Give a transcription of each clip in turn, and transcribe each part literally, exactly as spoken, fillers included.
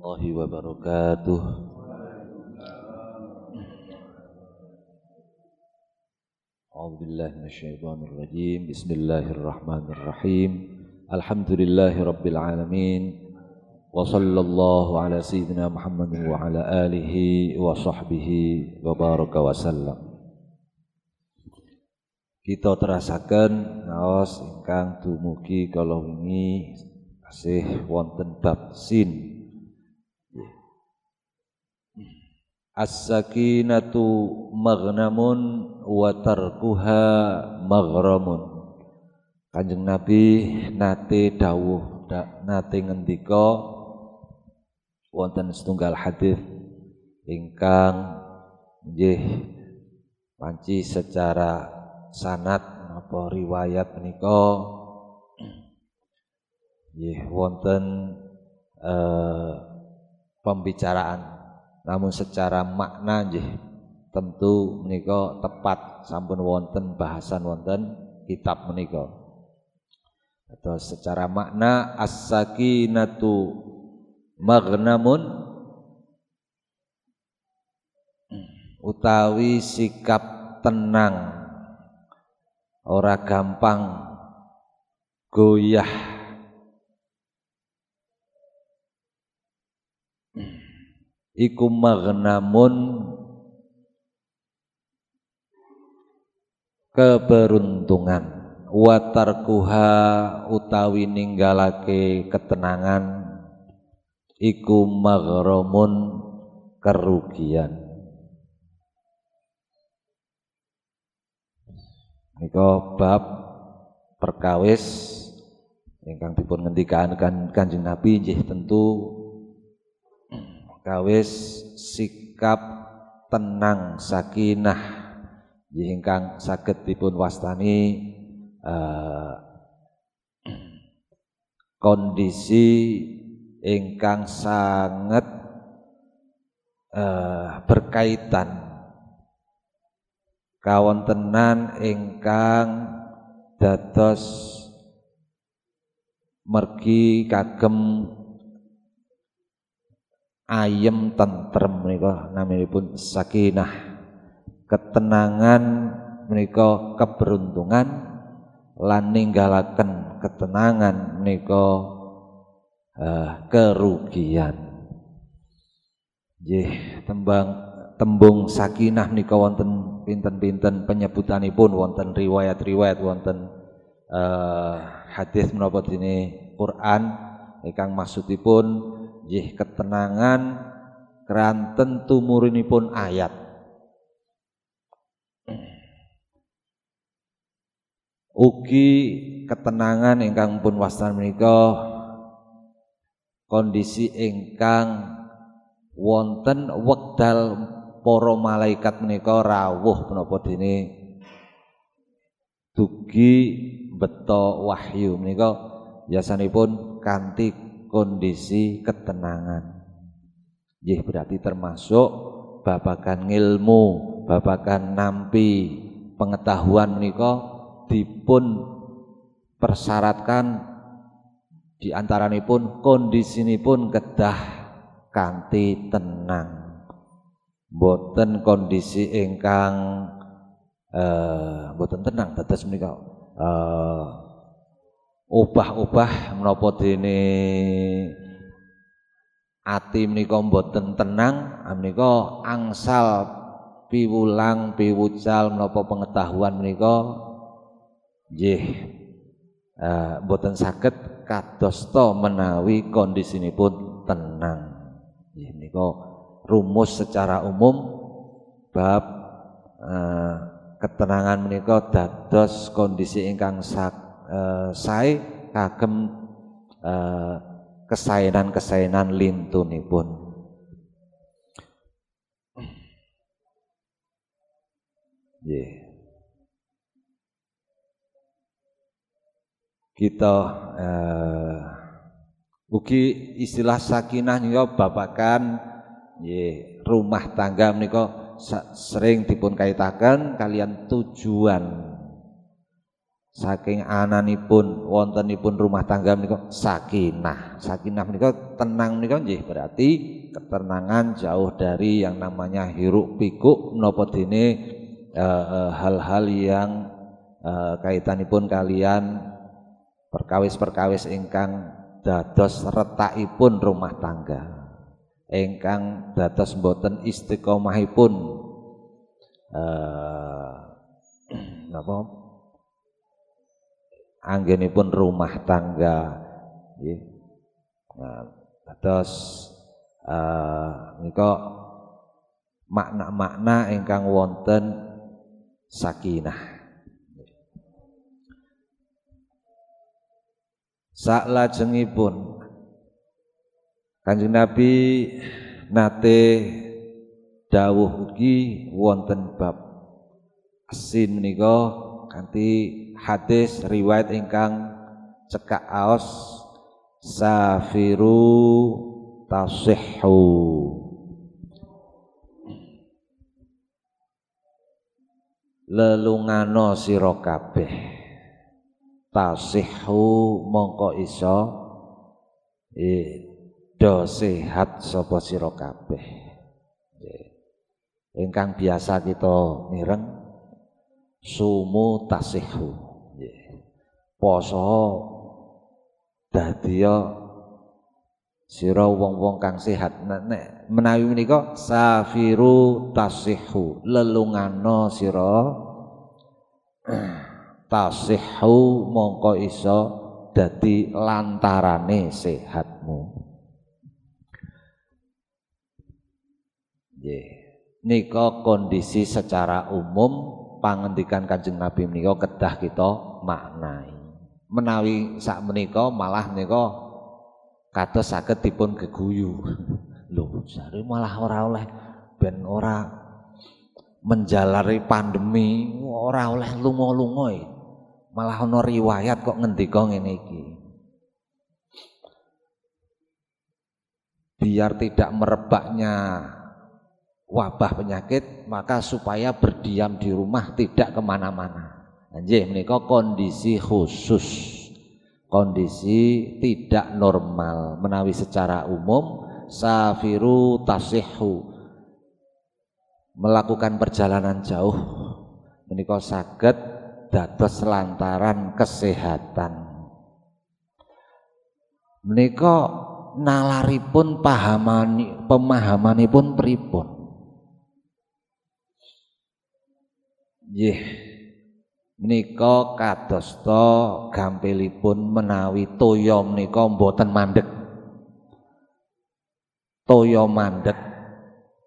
warahmatullahi wabarakatuh. A'udzubillahi minasyaitonir rajim. Bismillahirrahmanirrahim. Alhamdulillahi rabbil alamin. Wa sallallahu ala sayyidina Muhammadin wa ala alihi wa sahbihi wa baraka wa sallam. Kita terasakan naos ingkang dumugi kalau ini asih wonten bab sin. As-sakinatu maghnamun wa tarkuha maghramun. Kanjeng Nabi nate dawuh, nate ngendika wonten setunggal hadis ingkang nggih panci secara sanad napa riwayat menika nggih wonten eh, pembicaraan, namun secara makna nggih tentu menika tepat sampun wonten bahasan wonten kitab menika. Atau secara makna as-sakinatu maghnamun utawi sikap tenang, ora gampang goyah, iku maghnamun keberuntungan, wa tarkuha utawi ninggalake ketenangan iku maghramun kerugian. Niko bab perkawis ingkang dipun ngendikaken Kanjeng Nabi nggih tentu perkawis sikap tenang sakinah nggih ingkang saged dipun wastani eh, kondisi ingkang sanget eh, berkaitan kawontenan ingkang dados mergi kagem ayem tentrem menika naminipun sakinah, ketenangan menika keberuntungan lan ninggalaken ketenangan menika eh, kerugian. Nggih tembang tembung sakinah menika wonten pinten-pinten penyebutanipun, wonten riwayat-riwayat, wonten uh, hadis menapa dene Quran ingkang maksudipun nggih ketenangan kranten tumurinipun ayat. Ugi ketenangan ingkang pun wastani menika kondisi ingkang wonten wekdal para malaikat menika rawuh menapa dene dugi beto wahyu menika biasanipun kanthi kondisi ketenangan. Nggih berarti termasuk babagan ilmu, babagan nampi pengetahuan menika dipun persyaratkan di antaranipun kondisinipun kedah kanthi tenang. Boten kondisi ingkang eh, boten tenang dados menika eh, obah-obah menapa dene ati menika boten tenang menika angsal piwulang piwucal menapa pengetahuan menika nggih eh, boten saged kadosta menawi kondisinipun tenang. Nggih menika rumus secara umum bab eh, ketenangan menika dados kondisi ingkang sak, eh, sae kagem eh, kesaenan-kesaenan lintunipun. Yeah. Kita eh, ugi istilah sakinah nika babakan nggih rumah tangga menika sering dipun kaitaken kalian tujuan saking ananipun wontenipun rumah tangga menika sakinah. Sakinah menika tenang menika nggih berarti ketenangan jauh dari yang namanya hiruk pikuk menapa dene e, e, hal-hal yang e, kaitanipun kalian perkawis-perkawis ingkang dados retakipun rumah tangga. Ingkang dados boten istiqomahipun e, napa anggenipun rumah tangga, yeah. Nah, terus uh, niko makna-makna ingkang wonten sakinah. Saklajengipun Kanjeng Nabi nate dawuh ugi wonten bab asin menika kanthi hadis riwayat ingkang cekak aos safiru tasihhu. Lelungano sira kabeh tasihhu mongko iso do sehat sapa sira kabeh. Ingkang biasa kita mireng sumu tasihhu, poso dadi sira wong-wong kang sehat. Nek menawi menika safiru tasihhu, lelungano sira tasihhu mongko iso dadi lantarane sehatmu. Nggih, nika kondisi secara umum pangendikan Kanjeng Nabi menika kedah kita maknai. Menawi sak menika malah menika kados saged dipun geguyu. Lho, jare malah ora oleh ben ora menjalari pandemi, ora oleh lunga-lunga. Malah ana riwayat kok ngendika ngene iki. Biar tidak merebaknya wabah penyakit, maka supaya berdiam di rumah tidak kemana-mana. Nggih menika kondisi khusus, kondisi tidak normal. Menawi secara umum safiru tasihhu, melakukan perjalanan jauh menika saged dados lantaran kesehatan. Menika nalaripun pahamani pemahamanipun pripun? Nggih, menika kadosta gampilipun menawi toya menika mboten mandeg. Toya mandeg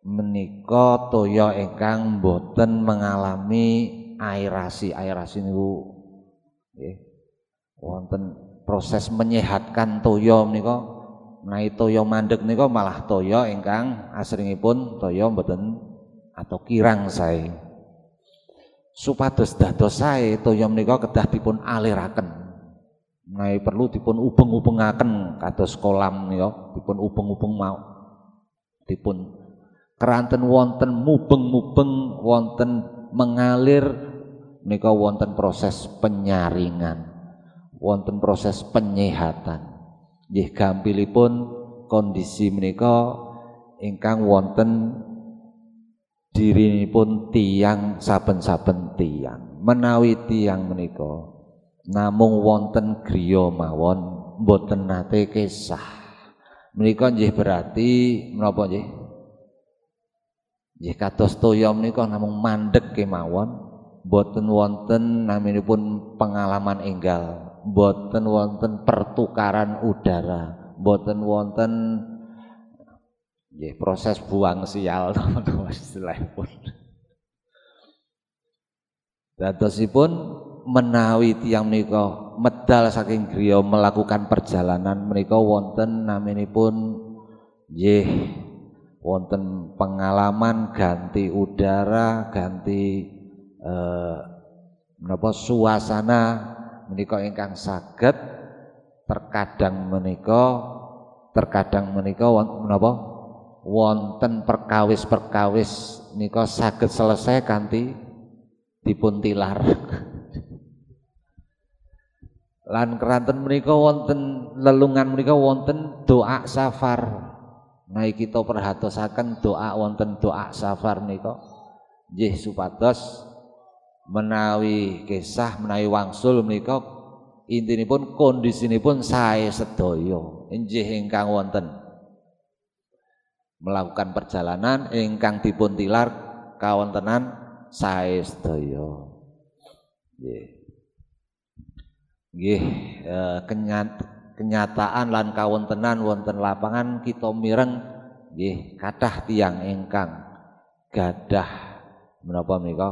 menika toya ingkang mboten mengalami aerasi. Aerasi niku nggih wonten proses menyehatkan toya menika. Menawi toya mandeg menika malah toya ingkang asringipun toya mboten atau kirang sae. Supados dados sae toya menika kedah dipun aliraken. Menawi perlu dipun ubeng-ubengaken kados kolam menika dipun ubeng-ubeng mau. Dipun keranten wonten mubeng-mubeng wonten mengalir menika wonten proses penyaringan, wonten proses penyehatan. Nggih gampilipun kondisi menika ingkang wonten dirinipun tiang saben-saben tiang. Menawi tiang menika namung wonten griya mawon mboten nate kisah. Menika nggih berarti menapa nggih? Nggih kados toya menika namung mandeg kemawon, mboten wonten naminipun pengalaman enggal, mboten wonten pertukaran udara, mboten wonten nggih proses buang sial teman-teman istilahipun. Dadosipun menawi tiyang menika medal saking griya melakukan perjalanan menika wonten naminipun nggih wonten pengalaman ganti udara, ganti eh, menapa suasana menika ingkang saged terkadang menika terkadang menika menapa wonten perkawis-perkawis nika saged selesai kanthi dipun tilar. Lan keranten menika wonten lelungan menika wonten doa safar. Nah kita perhatosaken doa wonten doa safar menika. Nggih supados menawi kisah menawi wangsul menika intinipun kondisinipun sae sedaya. Nggih ingkang wonten melakukan perjalanan ingkang dipun tilar kawontenan sae sedaya. Nggih. Nggih eh, kenyat, kenyataan lan kawontenan wonten lapangan kita mireng nggih kathah tiyang ingkang gadah menapa menika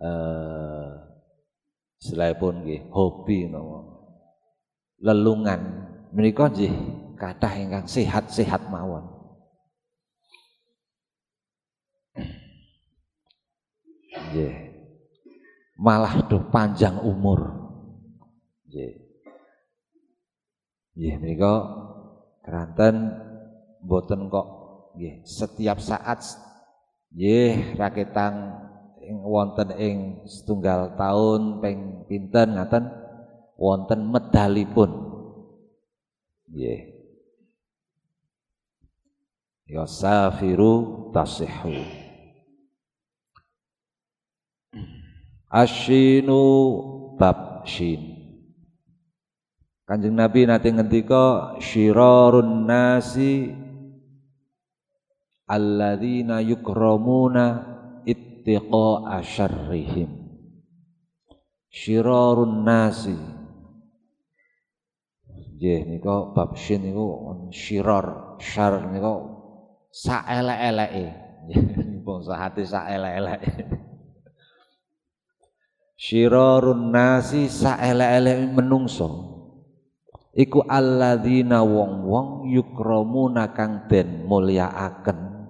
eh selebon nggih hobi napa lelungan menika nggih kathah ingkang sehat-sehat mawon. Nggih malah do panjang umur. Nggih menika keranten mboten kok nggih setiap saat nggih raketang ing wonten ing setunggal taun ping pinten ngaten wonten medalipun nggih ya safiru tasihhu asyinu babshin. Kanjeng Nabi nate ngendika syirarun nasi alladzina yukramuna ittiqaa syarrihim. Syirarun nasi nggih nika bab sin niku syirar syar nika sak elek-eleke nggih bangsa hati sak elek-eleke. Syirarun nasi sak elek-eleke menungso iku alladzina wong-wong yukramuna kang den mulyakaken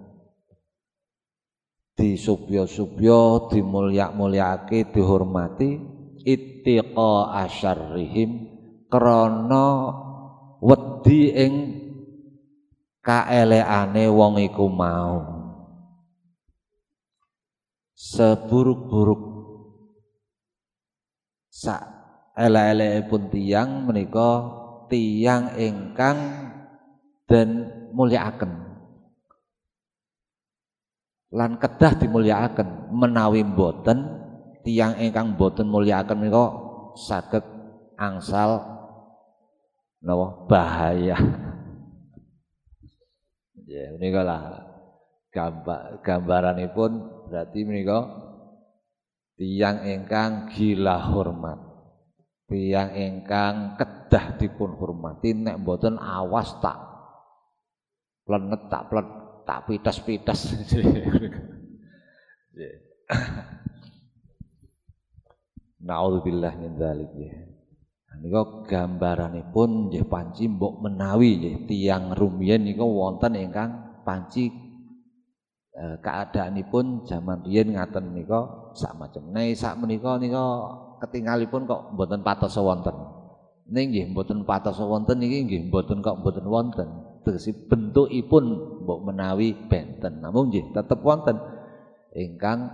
disubya-subya dimulyak-mulyakake dihormati ittiqa asyarrihim krana wedi ing kaelekane wong iku mau seburuk-buruk sak elek-elekipun tiyang menika tiyang ingkang den mulyakaken lan kedah dimulyakaken menawi mboten tiyang ingkang mboten mulyakaken menika saged angsal napa bahaya. Ya menika lah gambar gambaranipun berarti menika tiyang ingkang gila hormat tiyang ingkang kedah dipun hormati nek mboten awas tak plenet tak plet tak pites-pites. Nggih. Nauzubillah min dzalik ya. Niku gambaranipun nggih panci mbok menawi nggih tiyang rumiyin niku wonten ingkang panci eh, keadaanipun jaman riyen ngaten nika sak macem ne sak menika nika ketinggalipun kok mboten patos wonten. Ning nggih mboten patos wonten niki nggih mboten kok mboten wonten. Tegese bentukipun mbok menawi benten. Namung nggih tetep wonten ingkang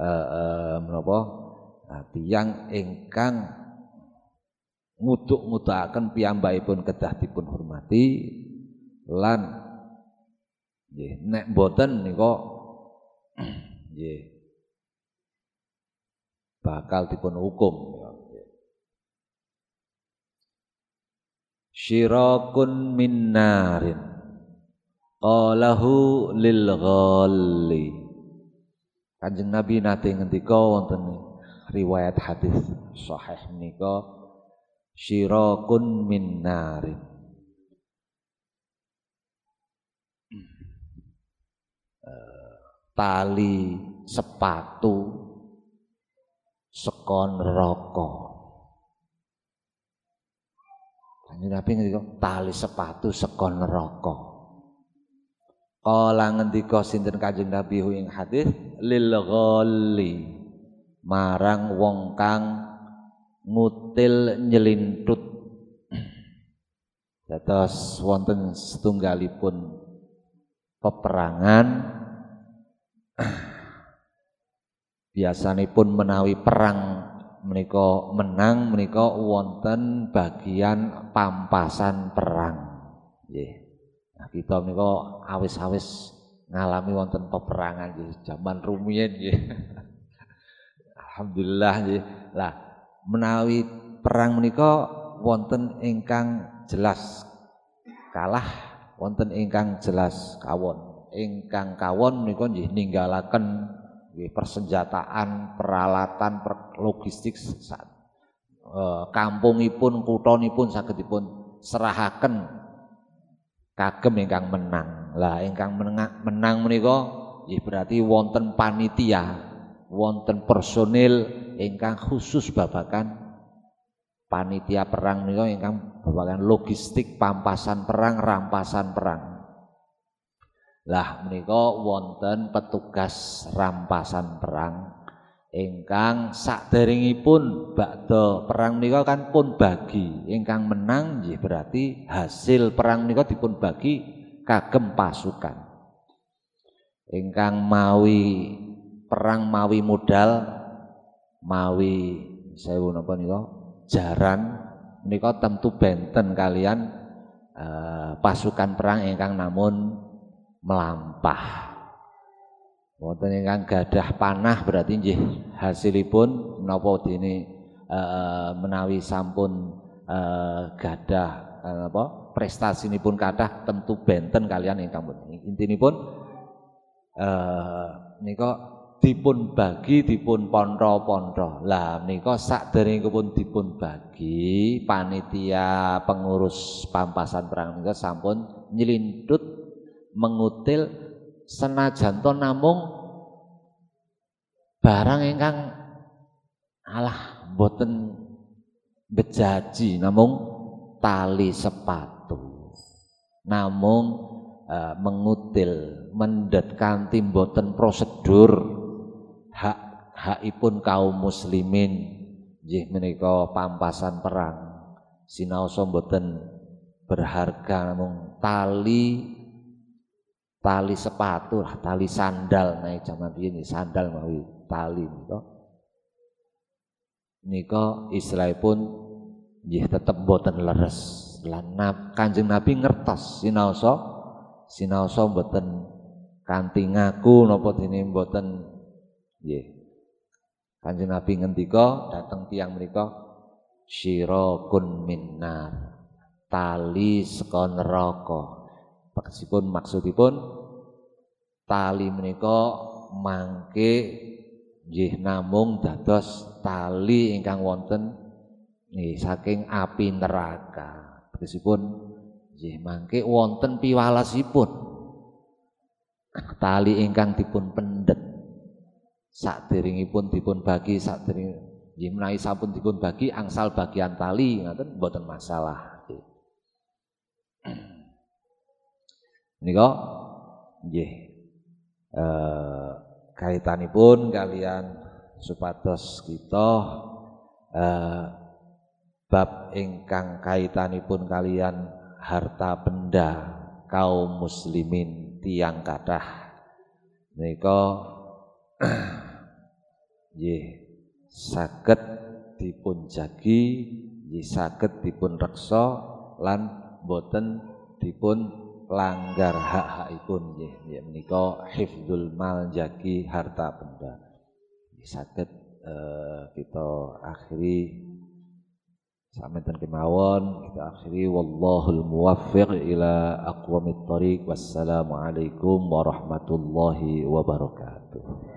eh eh menapa tiyang ingkang nguduk-ngudaken piyambakipun kedah dipun hormati lan nggih nek mboten nika nggih bakal dipun hukum. Syirokun min narin qalahu lil ghalli. Kanjeng Nabi nate ngendika wonten riwayat hadis sahih nika syirokun min narin tali sepatu sekon neraka. Kanjeng Nabi ngendika tali sepatu sekon neraka. Kala ngendika sinten Kanjeng Nabi ing hadis lil ghalli marang wong kang ngutil nyelintut. Dados wonten setunggalipun peperangan biasanipun menawi perang menika menang, menika wonten bagian pampasan perang. Nggih. Nah, kita menika awis-awis ngalami wonten peperangan nggih jaman rumiyin nggih. Alhamdulillah nggih. Lah, menawi perang menika wonten ingkang jelas kalah, wonten ingkang jelas kawon. Ingkang kawon menika nggih ninggalaken persenjataan, peralatan, logistik, kampungipun, kuthonipun saged dipun serahaken kagem ingkang menang. Lah ingkang menang menang menika nggih berarti wonten panitia, wonten personil ingkang khusus babakan panitia perang menika ingkang babakan logistik pampasan perang, rampasan perang. Lah menika wonten petugas rampasan perang ingkang sakderengipun bakda perang menika kan pun bagi. Ingkang menang nggih berarti hasil perang menika dipun bagi kagem pasukan. Ingkang mawi perang mawi modal, mawi sewu napa nika jaran menika tentu benten kalian eh, pasukan perang ingkang namun melampah. Wonten ingkang gadah panah berarti nggih hasilipun menapa dene e, menawi sampun e, gadah e, apa prestasinipun kathah tentu benten kalian ingkang punika. Intinipun e, nika dipun bagi, dipun ponto-ponto. Lah nika sakderengipun dipun bagi panitia pengurus pampasan perang nika sampun nyelintut mengutil senajan to namung barang ingkang alah boten bejaji namung tali sepatu, namung e, mengutil mendhet kanthi boten prosedur hak hakipun kaum muslimin. Nggih menika pampasan perang sinaosa boten berharga namung tali tali sepatu, tali sandal naik jaman biyen sandal mawi tali nika. Nika istilahipun nggih tetep mboten leres. Lan Kanjeng Nabi ngertos sinaosa sinaosa mboten kanthi ngaku napa dene mboten nggih. Kanjeng Nabi ngendika dhateng tiyang menika syirokun minnar, tali saka neraka. Maksudipun maksudipun tali menika mangke nggih namung dados tali ingkang wonten nggih saking api neraka. Maksudipun nggih mangke wonten piwalasipun tali ingkang dipun pendhet sakderengipun dipun bagi, sakdereng nggih menawi sampun dipun bagi angsal bagian tali ngoten mboten masalah. Niko, nggih, eh, kaitanipun kalian supados kita eh, bab ingkang kaitanipun kalian harta benda kaum muslimin tiyang kathah. Niko, nggih, saged dipun jagi, nggih saged dipun reksa, lan boten dipun langgar hak-hakipun nggih nggih menika hifdzul mal jagi harta benda. Saged eh, kita akhiri sampeyan kemawon, kita akhiri wallahul muwaffiq ila aqwamit thariq. Wassalamualaikum warahmatullahi wabarakatuh.